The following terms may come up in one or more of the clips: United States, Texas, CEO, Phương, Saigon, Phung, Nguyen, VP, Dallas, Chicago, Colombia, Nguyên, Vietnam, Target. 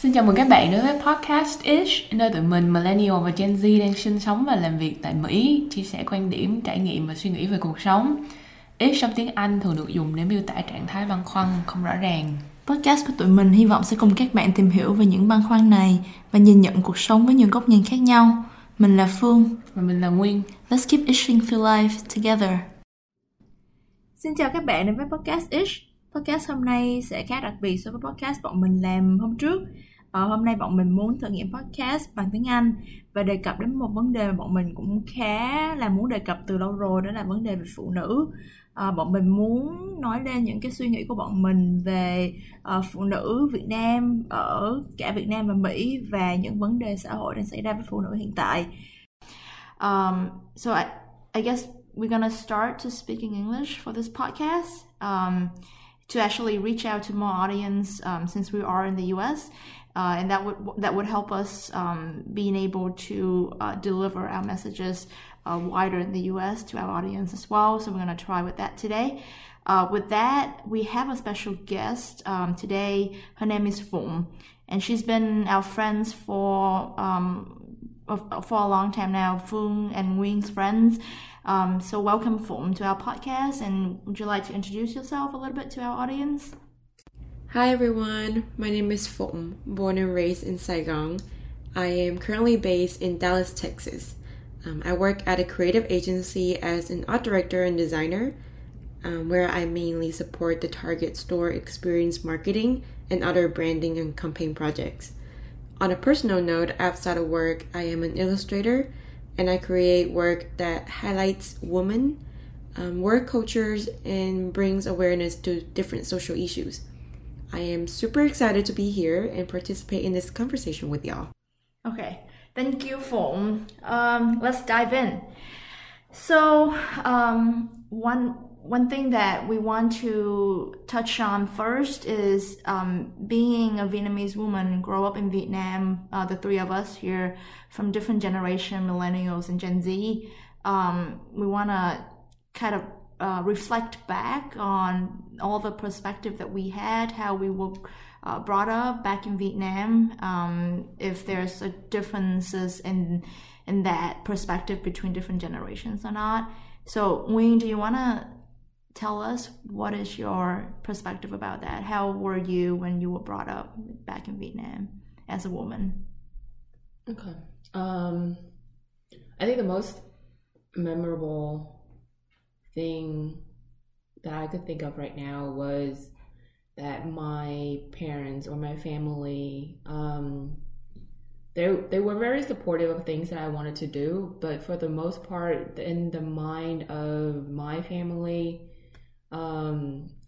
Xin chào mừng các bạn đến với Podcast Ish, nơi tụi mình Millennial và Gen Z đang sinh sống và làm việc tại Mỹ, chia sẻ quan điểm, trải nghiệm và suy nghĩ về cuộc sống. Ish trong tiếng Anh thường được dùng để miêu tả trạng thái băn khoăn, không rõ ràng. Podcast của tụi mình hy vọng sẽ cùng các bạn tìm hiểu về những băn khoăn này và nhìn nhận cuộc sống với nhiều góc nhìn khác nhau. Mình là Phương. Và mình là Nguyên. Let's keep ishing through life together. Xin chào các bạn đến với Podcast Ish. Podcast hôm nay sẽ khá đặc biệt so với podcast bọn mình làm hôm trước. Hôm nay bọn mình muốn thử nghiệm podcast bằng tiếng Anh và đề cập đến một vấn đề mà bọn mình cũng khá là muốn đề cập từ lâu rồi, đó là vấn đề về phụ nữ. Bọn mình muốn nói lên những cái suy nghĩ của bọn mình về phụ nữ Việt Nam, ở cả Việt Nam và Mỹ, và những vấn đề xã hội đang xảy ra với phụ nữ hiện tại. So I guess we're gonna start to speak in English for this podcast. To actually reach out to more audience since we are in the US, and that would help us being able to deliver our messages wider in the US to our audience as well. So we're going to try with that today. With that, we have a special guest today. Her name is Phung, and she's been our friends for a long time now. Phung and Nguyen's friends. So welcome, Phung, to our podcast, and would you like to introduce yourself a little bit to our audience? Hi everyone, my name is Phung, born and raised in Saigon. I am currently based in Dallas, Texas. I work at a creative agency as an art director and designer, where I mainly support the Target store experience marketing and other branding and campaign projects. On a personal note, outside of work, I am an illustrator, and I create work that highlights women, work cultures, and brings awareness to different social issues. I am super excited to be here and participate in this conversation with y'all. Okay, thank you, Phung. Let's dive in. So one thing that we want to touch on first is being a Vietnamese woman, grow up in Vietnam, the three of us here from different generation, millennials and Gen Z. We want to kind of reflect back on all the perspective that we had, how we were brought up back in Vietnam, if there's a differences in that perspective between different generations or not. So Nguyen, do you want to tell us what is your perspective about that? How were you when you were brought up back in Vietnam as a woman? Okay. I think the most memorable thing that I could think of right now was that my parents or my family, they were very supportive of things that I wanted to do, but for the most part, in the mind of my family,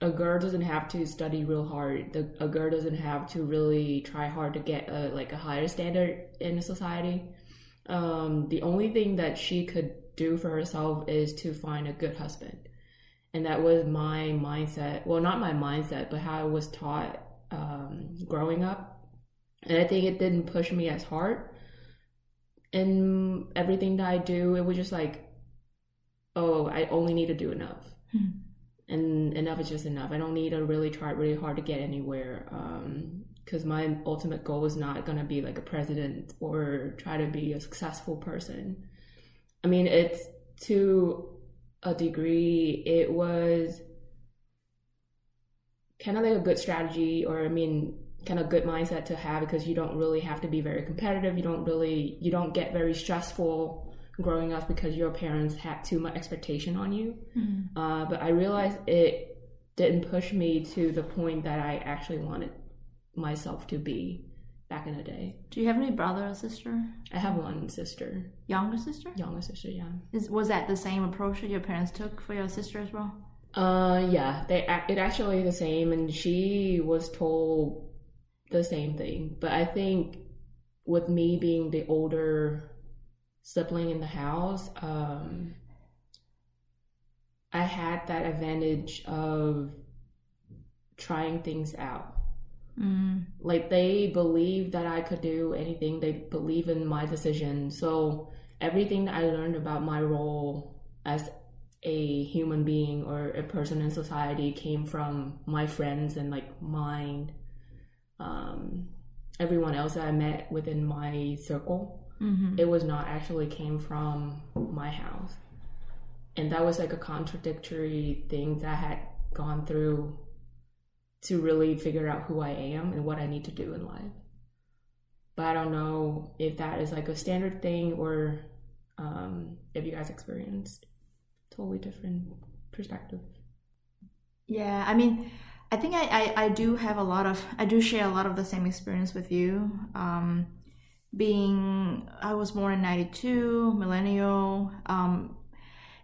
a girl doesn't have to study real hard. A girl doesn't have to really try hard to get a higher standard in society. The only thing that she could do for herself is to find a good husband, and that was my mindset. Well, not my mindset, but how I was taught growing up. And I think it didn't push me as hard in everything that I do. It was just like, oh, I only need to do enough. And enough is just enough. I don't need to really try really hard to get anywhere, because my ultimate goal is not going to be like a president or try to be a successful person. I mean, it's to a degree, it was kind of like a good strategy, or I mean, kind of good mindset to have, because you don't really have to be very competitive. You don't get very stressful growing up because your parents had too much expectation on you. Mm-hmm. But I realized it didn't push me to the point that I actually wanted myself to be back in the day. Do you have any brother or sister? I have one sister. Younger sister? Younger sister, yeah. Was that the same approach that your parents took for your sister as well? Yeah, it actually the same, and she was told the same thing. But I think with me being the older sibling in the house, I had that advantage of trying things out. Like, they believed that I could do anything. They believe in my decision. So everything that I learned about my role as a human being or a person in society came from my friends and like mine. everyone else that I met within my circle, mm-hmm. it was not actually came from my house. And that was like a contradictory thing that I had gone through to really figure out who I am and what I need to do in life. But I don't know if that is like a standard thing or if you guys experienced totally different perspective. Yeah, I mean, I think I do have a lot of, I do share a lot of the same experience with you. I was born in 92, millennial.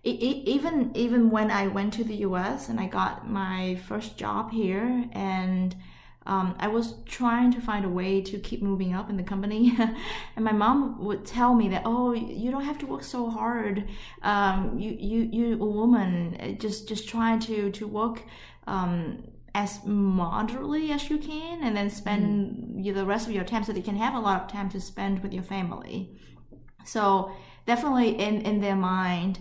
Even when I went to the US and I got my first job here, and I was trying to find a way to keep moving up in the company. And my mom would tell me that, oh, you don't have to work so hard. You a woman, just try to work as moderately as you can, and then spend the rest of your time so that you can have a lot of time to spend with your family. So definitely in their mind,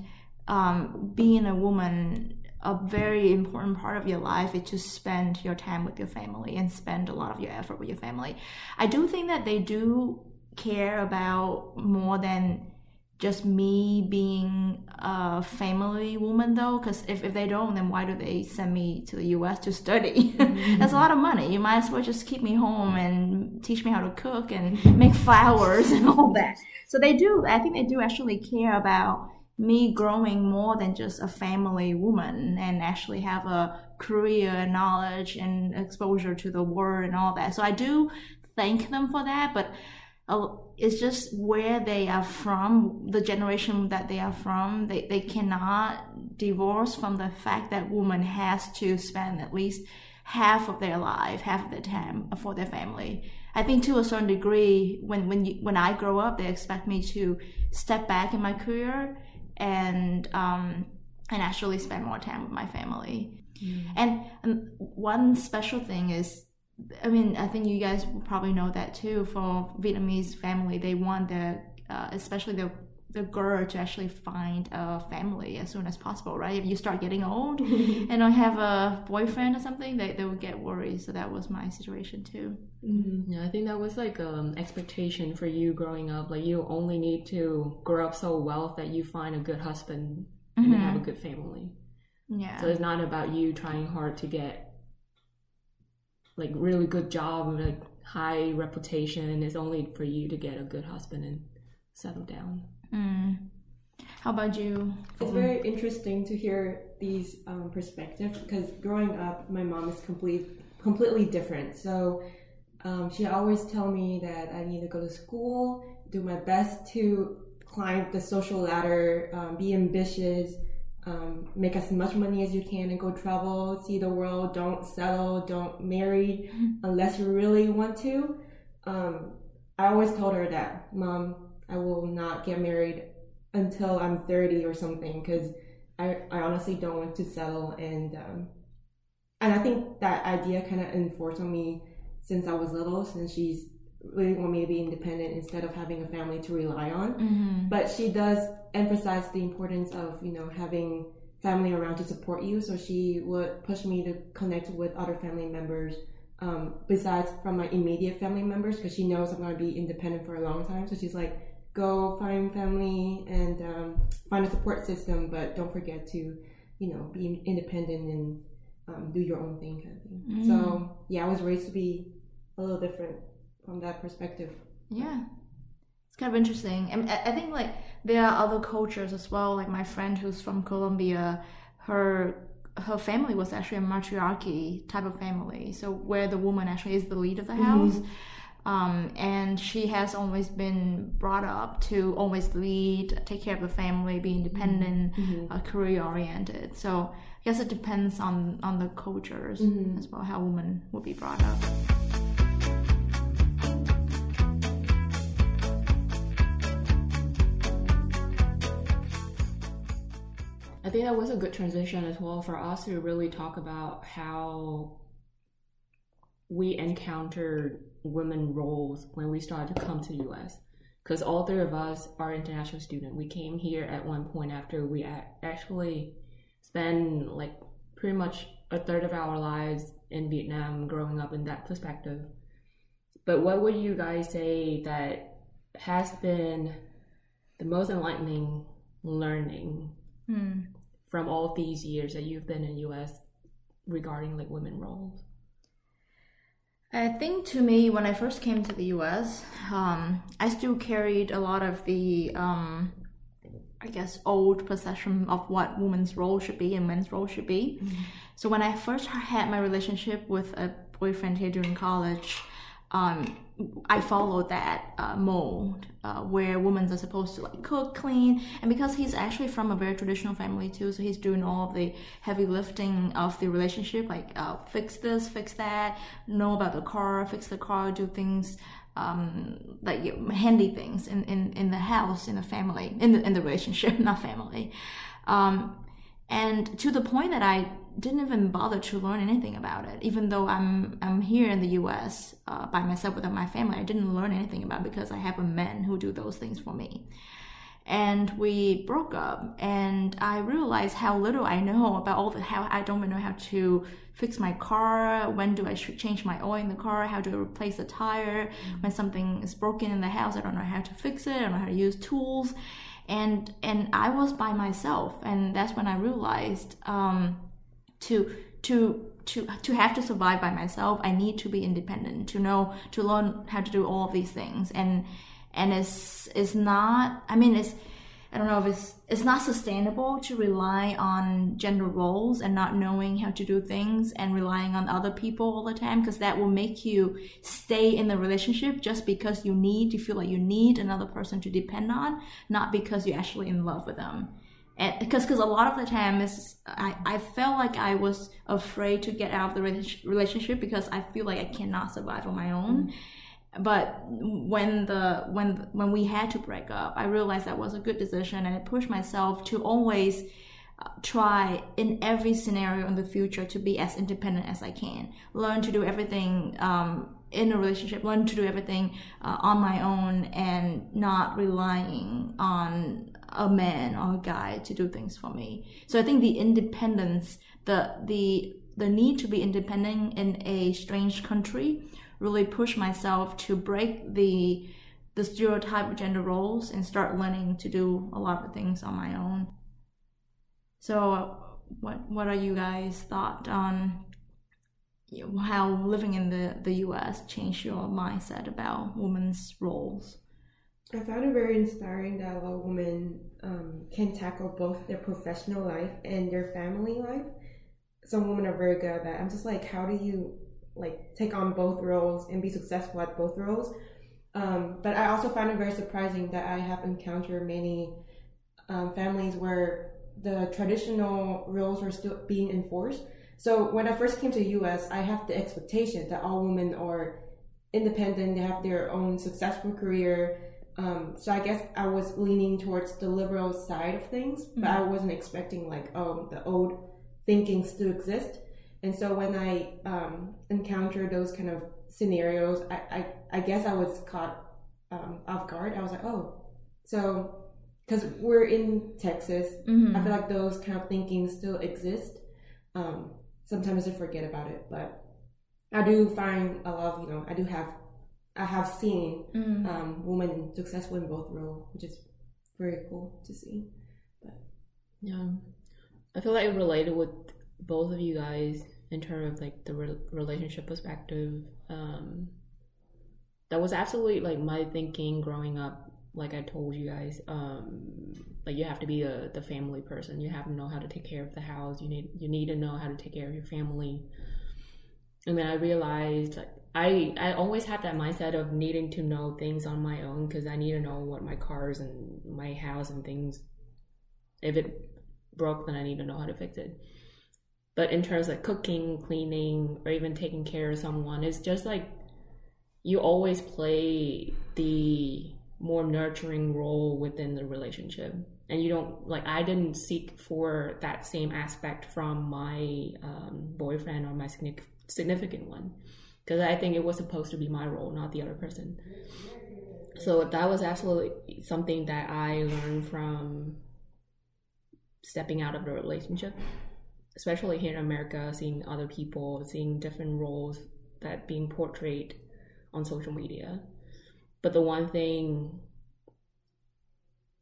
being a woman, a very important part of your life is to spend your time with your family and spend a lot of your effort with your family. I do think that they do care about more than just me being a family woman, though, because if they don't, then why do they send me to the US to study? Mm-hmm. That's a lot of money. You might as well just keep me home and teach me how to cook and make flowers and all that. So they do, I think they do actually care about me growing more than just a family woman and actually have a career and knowledge and exposure to the world and all that. So I do thank them for that, but it's just where they are from, the generation that they are from. They cannot divorce from the fact that woman has to spend at least half of their life, half of their time for their family. I think to a certain degree, when I grow up, they expect me to step back in my career and actually spend more time with my family. Mm. And one special thing is, I mean, I think you guys will probably know that too. For Vietnamese family, they want especially the girl to actually find a family as soon as possible, right? If you start getting old and don't have a boyfriend or something, they will get worried. So that was my situation too. Mm-hmm. Yeah, I think that was like expectation for you growing up. Like you only need to grow up so well that you find a good husband and then have a good family. Yeah. So it's not about you trying hard to get like really good job, like high reputation. It's only for you to get a good husband and settle down. Mm. How about you? It's very interesting to hear these perspectives, because growing up, my mom is completely different. So she always tell me that I need to go to school, do my best to climb the social ladder, be ambitious, make as much money as you can and go travel, see the world, don't settle, don't marry unless you really want to. I always told her that, Mom, I will not get married until I'm 30 or something, because I honestly don't want to settle. And I think that idea kind of enforced on me since I was little, since she's really want me to be independent instead of having a family to rely on. Mm-hmm. But she does emphasize the importance of, you know, having family around to support you. So she would push me to connect with other family members, besides from my immediate family members, because she knows I'm going to be independent for a long time. So she's like, go find family and find a support system, but don't forget to, you know, be independent and do your own thing kind of thing. Mm. So yeah, I was raised to be a little different from that perspective. Yeah, it's kind of interesting. And I think like there are other cultures as well. Like my friend who's from Colombia, her family was actually a matriarchy type of family, so where the woman actually is the lead of the house. And she has always been brought up to always lead, take care of the family, be independent, career oriented. So I guess it depends on the cultures as well, how women will be brought up. I think that was a good transition as well for us to really talk about how we encountered women roles when we started to come to the U.S. Because all three of us are international students. We came here at one point after we actually spent like pretty much a third of our lives in Vietnam growing up in that perspective. But what would you guys say that has been the most enlightening learning from all these years that you've been in U.S. regarding like women roles? I think to me, when I first came to the U.S., I still carried a lot of the, I guess, old perception of what women's role should be and men's role should be. Mm-hmm. So when I first had my relationship with a boyfriend here during college, I followed that mold where women are supposed to like cook, clean, and because he's actually from a very traditional family too, so he's doing all of the heavy lifting of the relationship, like fix this, fix that, know about the car, fix the car, do things like handy things in the house, in the family, in the relationship, not family, and to the point that I didn't even bother to learn anything about it. Even though I'm here in the U.S. By myself without my family, I didn't learn anything about it because I have a man who do those things for me. And we broke up, and I realized how little I know about all the, how I don't even know how to fix my car, when do I change my oil in the car, how do I replace the tire, when something is broken in the house, I don't know how to fix it, I don't know how to use tools. And I was by myself, and that's when I realized to have to survive by myself, I need to be independent, to learn how to do all of these things, and it's not, I mean, it's, I don't know if it's not sustainable to rely on gender roles and not knowing how to do things and relying on other people all the time, because that will make you stay in the relationship just because you feel like you need another person to depend on, not because you're actually in love with them. Because a lot of the time I felt like I was afraid to get out of the relationship because I feel like I cannot survive on my own. But when we had to break up, I realized that was a good decision, and I pushed myself to always try in every scenario in the future to be as independent as I can. Learn to do everything in a relationship. Learn to do everything on my own and not relying on a man or a guy to do things for me. So I think the independence, the need to be independent in a strange country, really pushed myself to break the stereotype of gender roles and start learning to do a lot of things on my own. So what are you guys thought on how living in the U.S. changed your mindset about women's roles? I found it very inspiring that a lot of women can tackle both their professional life and their family life. Some women are very good at that. I'm just like, how do you like take on both roles and be successful at both roles? But I also find it very surprising that I have encountered many families where the traditional roles are still being enforced. So when I first came to the U.S., I have the expectation that all women are independent, they have their own successful career. So I guess I was leaning towards the liberal side of things, but I wasn't expecting like, the old thinking still exists. And so when I encountered those kind of scenarios, I guess I was caught off guard. I was like, so because we're in Texas, I feel like those kind of thinking still exist. Sometimes I forget about it, but I do find a lot of, I have seen women successful in both roles, which is very cool to see. But yeah, I feel like I related with both of you guys in terms of like the relationship perspective. That was absolutely like my thinking growing up. Like I told you guys, like you have to be the family person. You have to know how to take care of the house. You need to know how to take care of your family. And then I realized like, I always had that mindset of needing to know things on my own because I need to know what my cars and my house and things. If it broke, then I need to know how to fix it. But in terms of cooking, cleaning, or even taking care of someone, it's just like you always play the more nurturing role within the relationship. And you don't, like, I didn't seek for that same aspect from my boyfriend or my significant one. Because I think it was supposed to be my role, not the other person. So that was absolutely something that I learned from stepping out of the relationship, especially here in America, seeing other people, seeing different roles that being portrayed on social media. But the one thing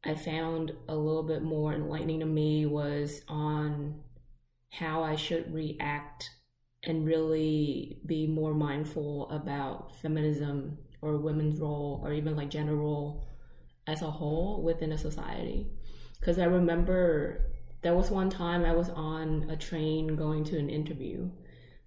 I found a little bit more enlightening to me was on how I should react and really be more mindful about feminism or women's role, or even like gender role as a whole within a society. Because I remember there was one time I was on a train going to an interview.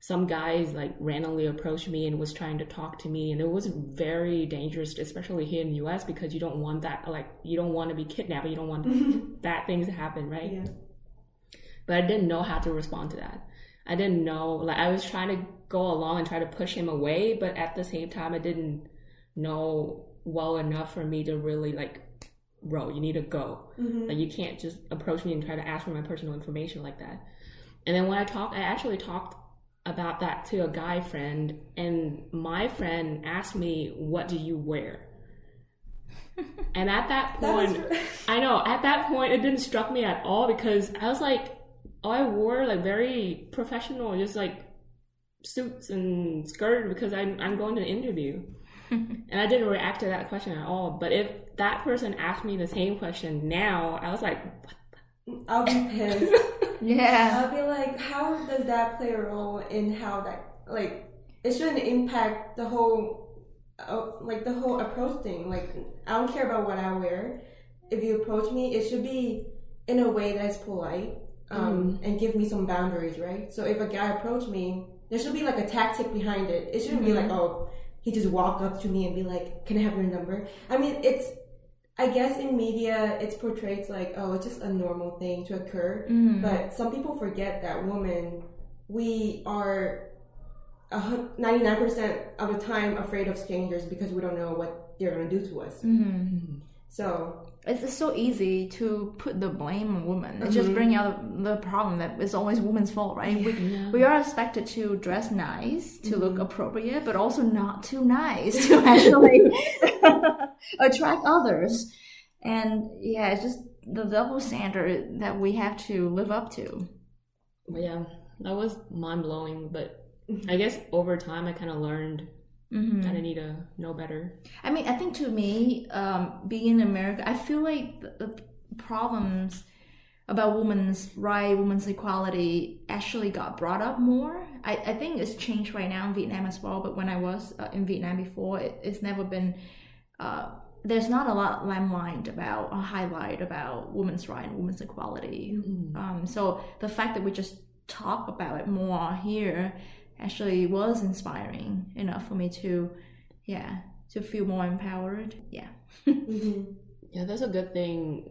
Some guys like randomly approached me and was trying to talk to me, and it was very dangerous, especially here in the US, because you don't want that, like you don't want to be kidnapped, you don't want bad things to happen, right? Yeah. But I didn't know how to respond to that. I didn't know, like I was trying to go along and try to push him away, but at the same time I didn't know well enough for me to really like, bro, you need to go. Mm-hmm. Like you can't just approach me and try to ask for my personal information like that. And then when I actually talked about that to a guy friend, and my friend asked me, what do you wear? And at that point, it didn't struck me at all, because I was like, I wore like very professional, just like suits and skirt, because I'm going to an interview. And I didn't react to that question at all. But if that person asked me the same question now, I was like, what the? I'll be pissed. Yeah. I'll be like, how does that play a role in how that, like, it shouldn't impact the whole, like, the whole approach thing. Like, I don't care about what I wear. If you approach me, it should be in a way that's polite and give me some boundaries, right? So if a guy approached me, there should be, like, a tactic behind it. It shouldn't be like, oh, he just walked up to me and be like, can I have your number? I mean, it's, I guess in media, it's portrayed like, oh, it's just a normal thing to occur. Mm. But some people forget that women, we are 99% of the time afraid of strangers because we don't know what they're going to do to us. Mm-hmm. So it's so easy to put the blame on women. It just brings out the problem that it's always women's fault, right? Yeah. We are expected to dress nice, to look appropriate, but also not too nice to actually attract others. And yeah, it's just the double standard that we have to live up to. Well, yeah, that was mind-blowing, but I guess over time I kind of learned that I need to know better. I mean, I think to me, being in America, I feel like the problems about women's rights, women's equality actually got brought up more. I think it's changed right now in Vietnam as well, but when I was in Vietnam before, it's never been... there's not a lot limelight about, or highlight about women's rights and women's equality. Mm-hmm. So the fact that we just talk about it more here actually was inspiring enough for me to feel more empowered. Yeah. Mm-hmm. Yeah, that's a good thing,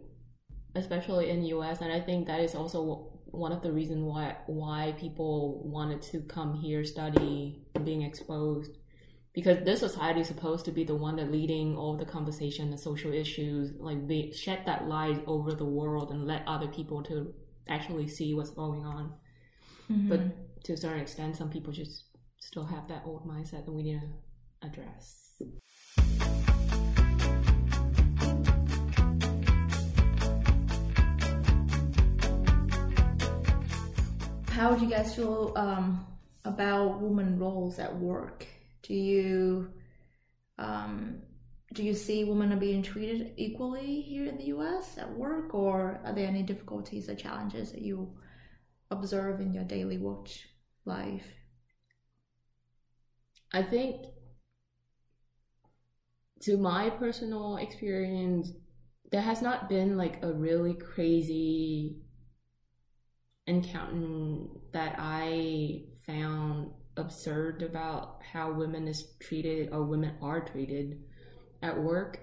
especially in the US, and I think that is also one of the reasons why people wanted to come here, study, being exposed, because this society is supposed to be the one that leading all the conversation, the social issues, like they shed that light over the world and let other people to actually see what's going on. Mm-hmm. But to a certain extent, some people just still have that old mindset that we need to address. How do you guys feel about women roles at work? Do you see women are being treated equally here in the U.S. at work, or are there any difficulties or challenges that you observe in your daily work life? I think, to my personal experience, there has not been like a really crazy encounter that I found absurd about how women is treated or women are treated at work.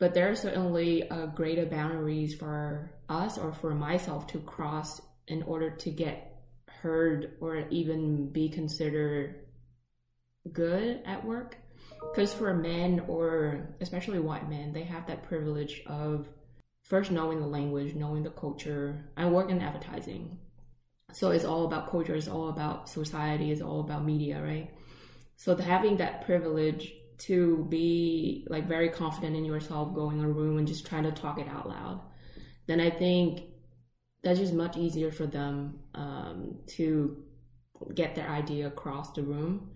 But there are certainly greater boundaries for us or for myself to cross in order to get heard or even be considered good at work. Because for men, or especially white men, they have that privilege of first knowing the language, knowing the culture. I work in advertising, so it's all about culture, it's all about society, it's all about media, right? So having that privilege to be like very confident in yourself, going in a room and just trying to talk it out loud, then I think that's just much easier for them to get their idea across the room.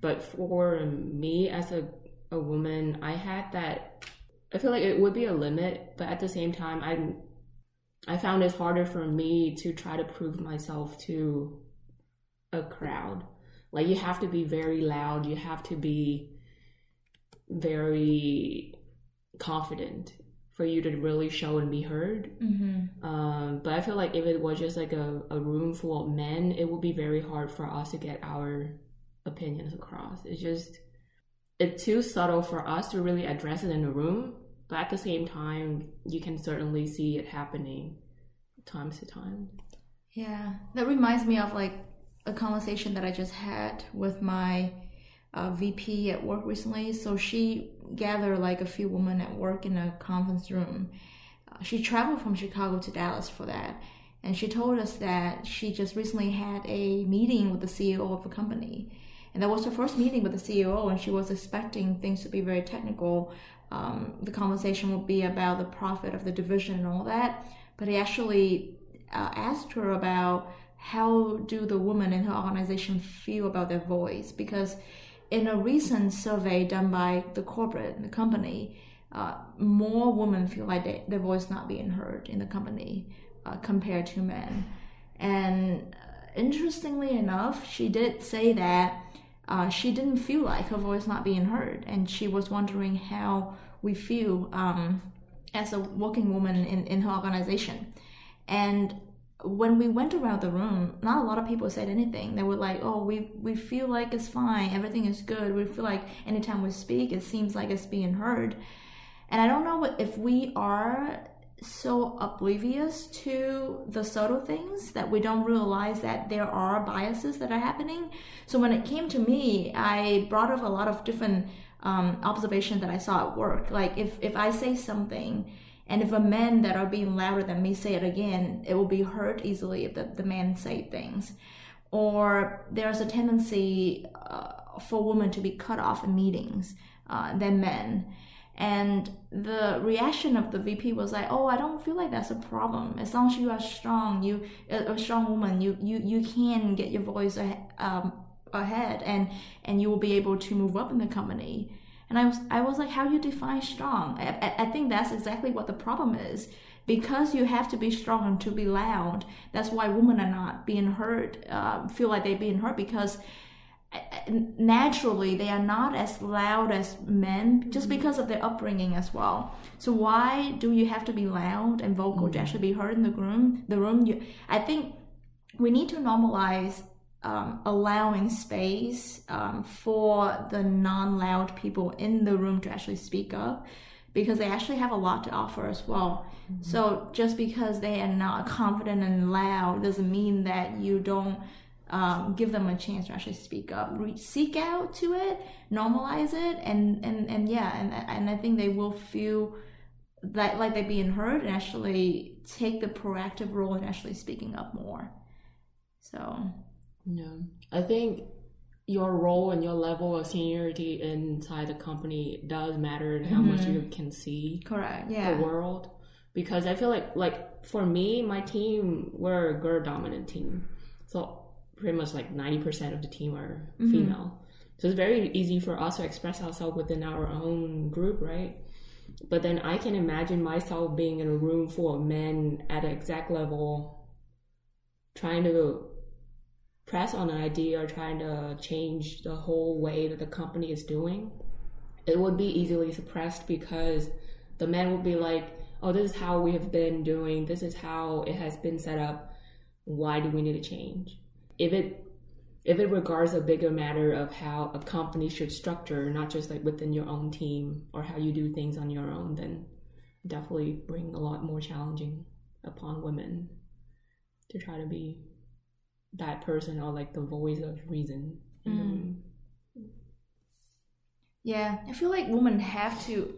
But for me as a woman, I had that, I feel like it would be a limit, but at the same time, I found it's harder for me to try to prove myself to a crowd. Like, you have to be very loud. You have to be very confident for you to really show and be heard. Mm-hmm. But I feel like if it was just like a room full of men, it would be very hard for us to get our opinions across. It's too subtle for us to really address it in the room. But at the same time, you can certainly see it happening times to time. Yeah, that reminds me of like a conversation that I just had with my VP at work recently. So she gathered like a few women at work in a conference room. She traveled from Chicago to Dallas for that. And she told us that she just recently had a meeting with the CEO of a company. And that was her first meeting with the CEO, and she was expecting things to be very technical. The conversation would be about the profit of the division and all that. But he actually asked her about how do the women in her organization feel about their voice? Because in a recent survey done by the corporate, the company, more women feel like their voice not being heard in the company compared to men. And interestingly enough, she did say that she didn't feel like her voice not being heard, and she was wondering how we feel as a working woman in her organization. And when we went around the room, not a lot of people said anything. They were like, oh, we feel like it's fine, everything is good. We feel like anytime we speak, it seems like it's being heard. And I don't know if we are so oblivious to the subtle things that we don't realize that there are biases that are happening. So when it came to me, I brought up a lot of different observations that I saw at work. Like if I say something, and if a man that are being louder than me say it again, it will be heard easily if the man say things. Or there's a tendency for women to be cut off in meetings than men. And the reaction of the VP was like, oh, I don't feel like that's a problem. As long as you are strong, you a strong woman, you can get your voice ahead and you will be able to move up in the company. And I was like, how do you define strong? I think that's exactly what the problem is. Because you have to be strong and to be loud, that's why women are not being heard, feel like they're being heard, because naturally they are not as loud as men just because of their upbringing as well. So why do you have to be loud and vocal to actually be heard in the room? I think we need to normalize allowing space for the non-loud people in the room to actually speak up, because they actually have a lot to offer as well. Mm-hmm. So just because they are not confident and loud doesn't mean that you don't give them a chance to actually speak up. Seek out to it, normalize it, and I think they will feel that like they're being heard and actually take the proactive role in actually speaking up more. So yeah, I think your role and your level of seniority inside the company does matter in how much you can see the world. Because I feel like for me, my team, we're a girl dominant team, so pretty much like 90% of the team are female. So it's very easy for us to express ourselves within our own group, right? But then I can imagine myself being in a room full of men at an exact level, trying to press on an idea or trying to change the whole way that the company is doing. It would be easily suppressed because the men would be like, oh, this is how we have been doing. This is how it has been set up. Why do we need to change? If it regards a bigger matter of how a company should structure, not just like within your own team or how you do things on your own, then definitely bring a lot more challenging upon women to try to be that person or like the voice of reason in the room. Yeah, I feel like women have to.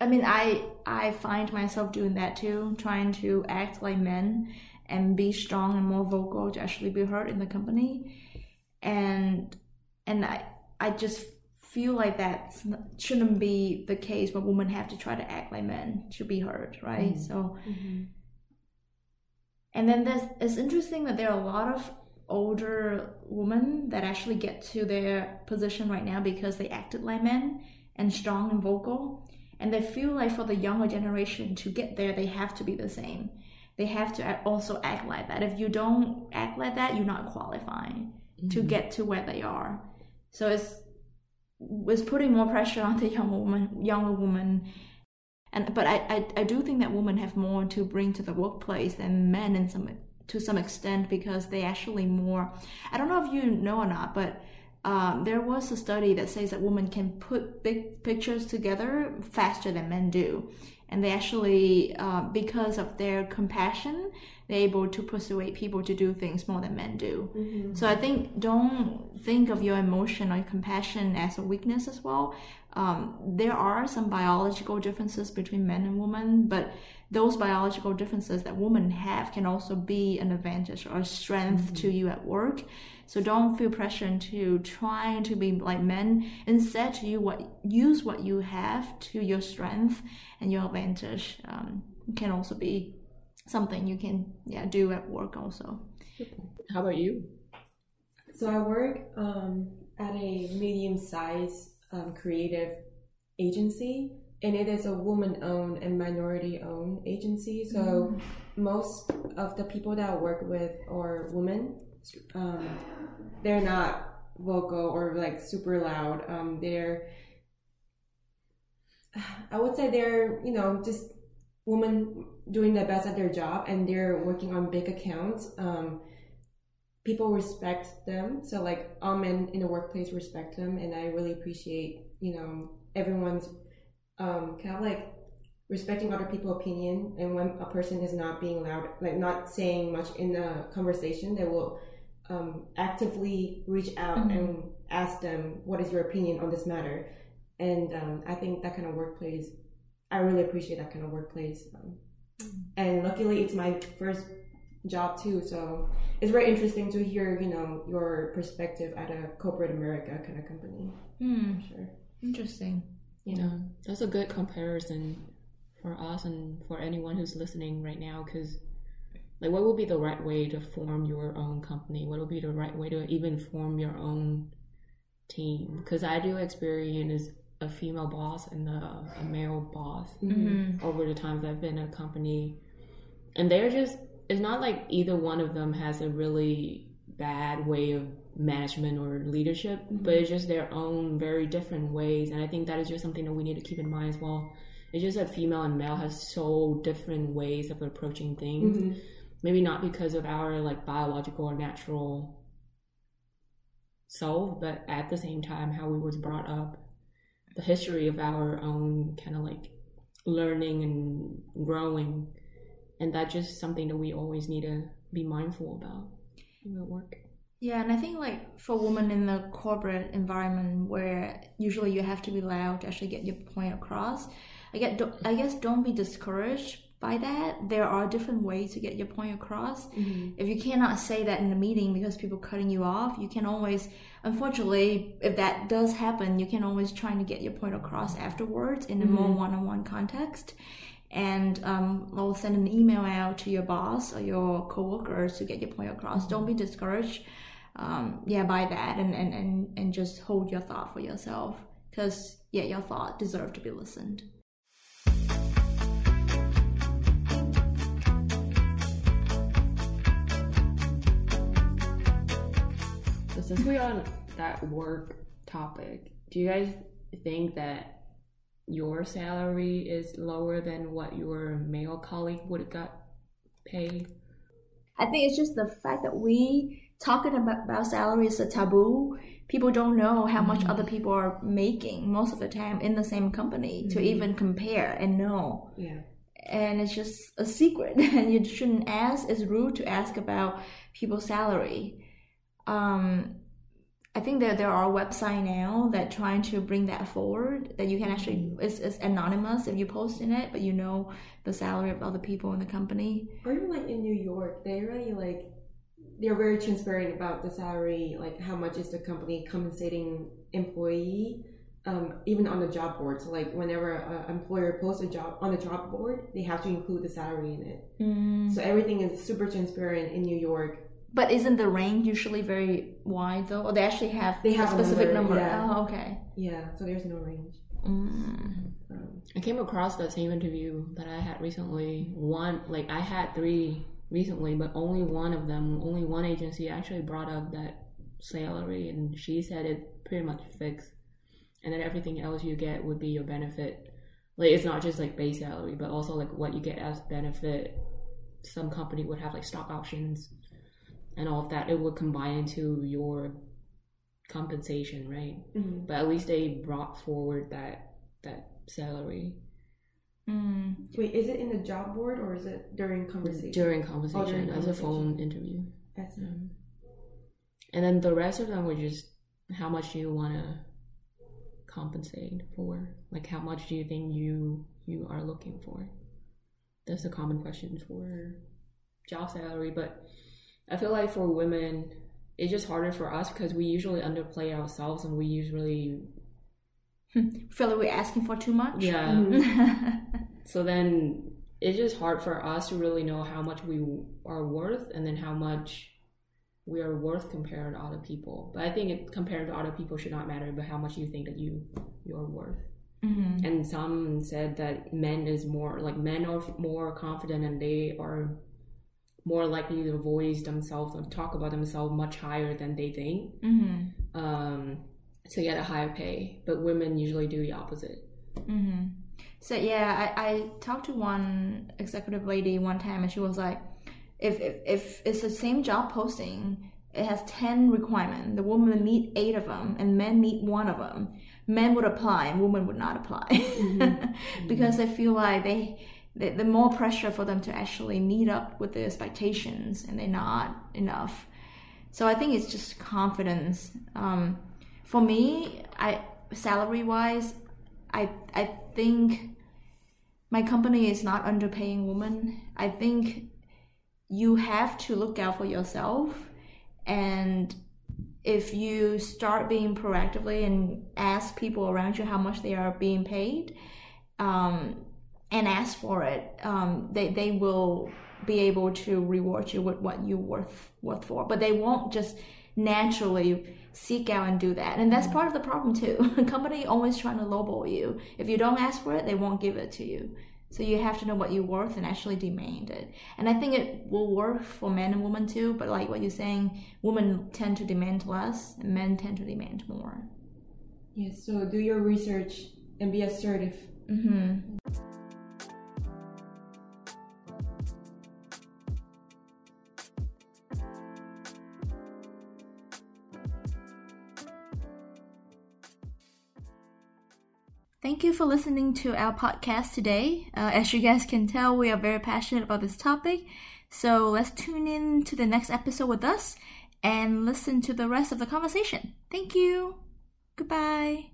I mean, I find myself doing that too, trying to act like men and be strong and more vocal to actually be heard in the company. And I just feel like that shouldn't be the case, where women have to try to act like men to be heard, right? Mm-hmm. So, and then it's interesting that there are a lot of older women that actually get to their position right now because they acted like men and strong and vocal. And they feel like for the younger generation to get there, they have to be the same. They have to also act like that. If you don't act like that, you're not qualifying mm-hmm. to get to where they are. So it's putting more pressure on the younger woman. But I do think that women have more to bring to the workplace than men to some extent because they actually more... I don't know if you know or not, but there was a study that says that women can put big pictures together faster than men do. And they actually, because of their compassion, they're able to persuade people to do things more than men do. Mm-hmm. So I think don't think of your emotion or your compassion as a weakness as well. There are some biological differences between men and women, but those biological differences that women have can also be an advantage or strength mm-hmm. to you at work. So don't feel pressured to trying to be like men. Instead, use what you have to your strength and your advantage can also be something you can do at work also. How about you? So I work at a medium-sized creative agency, and it is a woman-owned and minority-owned agency. So most of the people that I work with are women. They're not vocal or like super loud. They're just women doing the best at their job, and they're working on big accounts. People respect them, so like all men in the workplace respect them, and I really appreciate everyone's kind of like respecting other people's opinion. And when a person is not being loud, like not saying much in the conversation, they will actively reach out mm-hmm. and ask them, what is your opinion on this matter? And I think that kind of workplace, I really appreciate that kind of workplace. And luckily it's my first job too, so it's very interesting to hear, your perspective at a corporate America kind of company. Mm. Sure. Interesting. Yeah, that's a good comparison for us and for anyone who's listening right now, because like, what would be the right way to form your own company? What would be the right way to even form your own team? Because I do experience a female boss and a male boss mm-hmm. over the times I've been at a company, and it's not like either one of them has a really bad way of management or leadership, mm-hmm. but it's just their own very different ways. And I think that is just something that we need to keep in mind as well. It's just that female and male has so different ways of approaching things. Mm-hmm. Maybe not because of our like biological or natural self, but at the same time, how we was brought up, the history of our own kind of like learning and growing. And that's just something that we always need to be mindful about in our work. Yeah, and I think like for women in the corporate environment where usually you have to be loud to actually get your point across, I guess don't be discouraged by that. There are different ways to get your point across. Mm-hmm. If you cannot say that in a meeting because people are cutting you off, you can always, unfortunately, if that does happen, you can always try to get your point across afterwards in a mm-hmm. more one-on-one context. And I'll send an email out to your boss or your coworkers to get your point across. Mm-hmm. Don't be discouraged by that, and just hold your thought for yourself, because your thought deserves to be listened. So since we're on that work topic, do you guys think that your salary is lower than what your male colleague would have got paid? I think it's just the fact that we talking about salary is a taboo. People don't know how much other people are making most of the time in the same company to even compare and know. Yeah. And it's just a secret, and you shouldn't ask. It's rude to ask about people's salary. I think that there are websites now that trying to bring that forward, that you can actually, it's anonymous if you post in it, but you know the salary of other people in the company. Or even like in New York, they really like, they're very transparent about the salary, like how much is the company compensating employee, even on the job board. So like whenever an employer posts a job on the job board, they have to include the salary in it. Mm. So everything is super transparent in New York. But isn't the range usually very wide though? Or they actually have a specific number? Yeah. Oh, okay. Yeah, so there's no range. Mm. I came across that same interview that I had recently. I had three recently, but only one agency actually brought up that salary, and she said it pretty much fixed. And then everything else you get would be your benefit. Like, it's not just like base salary, but also like what you get as benefit. Some company would have like stock options and all of that. It would combine into your compensation, right? Mm-hmm. But at least they brought forward that salary. Mm. Wait, is it in the job board or is it during conversation? During conversation, as a phone interview. That's it. And then the rest of them were just how much do you want to compensate for? Like, how much do you think you are looking for? That's a common question for job salary, but I feel like for women, it's just harder for us because we usually underplay ourselves and we usually feel like we're asking for too much. Yeah. Mm-hmm. So then it's just hard for us to really know how much we are worth and then how much we are worth compared to other people. But I think compared to other people should not matter, but how much you think that you are worth. Mm-hmm. And some said that men are more confident and they are more likely to voice themselves and talk about themselves much higher than they think, mm-hmm. To get a higher pay. But women usually do the opposite. Mm-hmm. So yeah, I talked to one executive lady one time, and she was like, if it's the same job posting, it has 10 requirements. The woman meet 8 of them, and men meet 1 of them. Men would apply, and women would not apply, mm-hmm. because they feel like the more pressure for them to actually meet up with the expectations, and they're not enough. So I think it's just confidence. For me, salary-wise, I think my company is not underpaying women. I think you have to look out for yourself, and if you start being proactively and ask people around you how much they are being paid, and ask for it, they will be able to reward you with what you're worth for. But they won't just naturally seek out and do that. And that's part of the problem too. A company always trying to lowball you. If you don't ask for it, they won't give it to you. So you have to know what you're worth and actually demand it. And I think it will work for men and women too. But like what you're saying, women tend to demand less and men tend to demand more. Yes, so do your research and be assertive. Mm-hmm. Thank you for listening to our podcast today. As you guys can tell, we are very passionate about this topic. So let's tune in to the next episode with us and listen to the rest of the conversation. Thank you. Goodbye.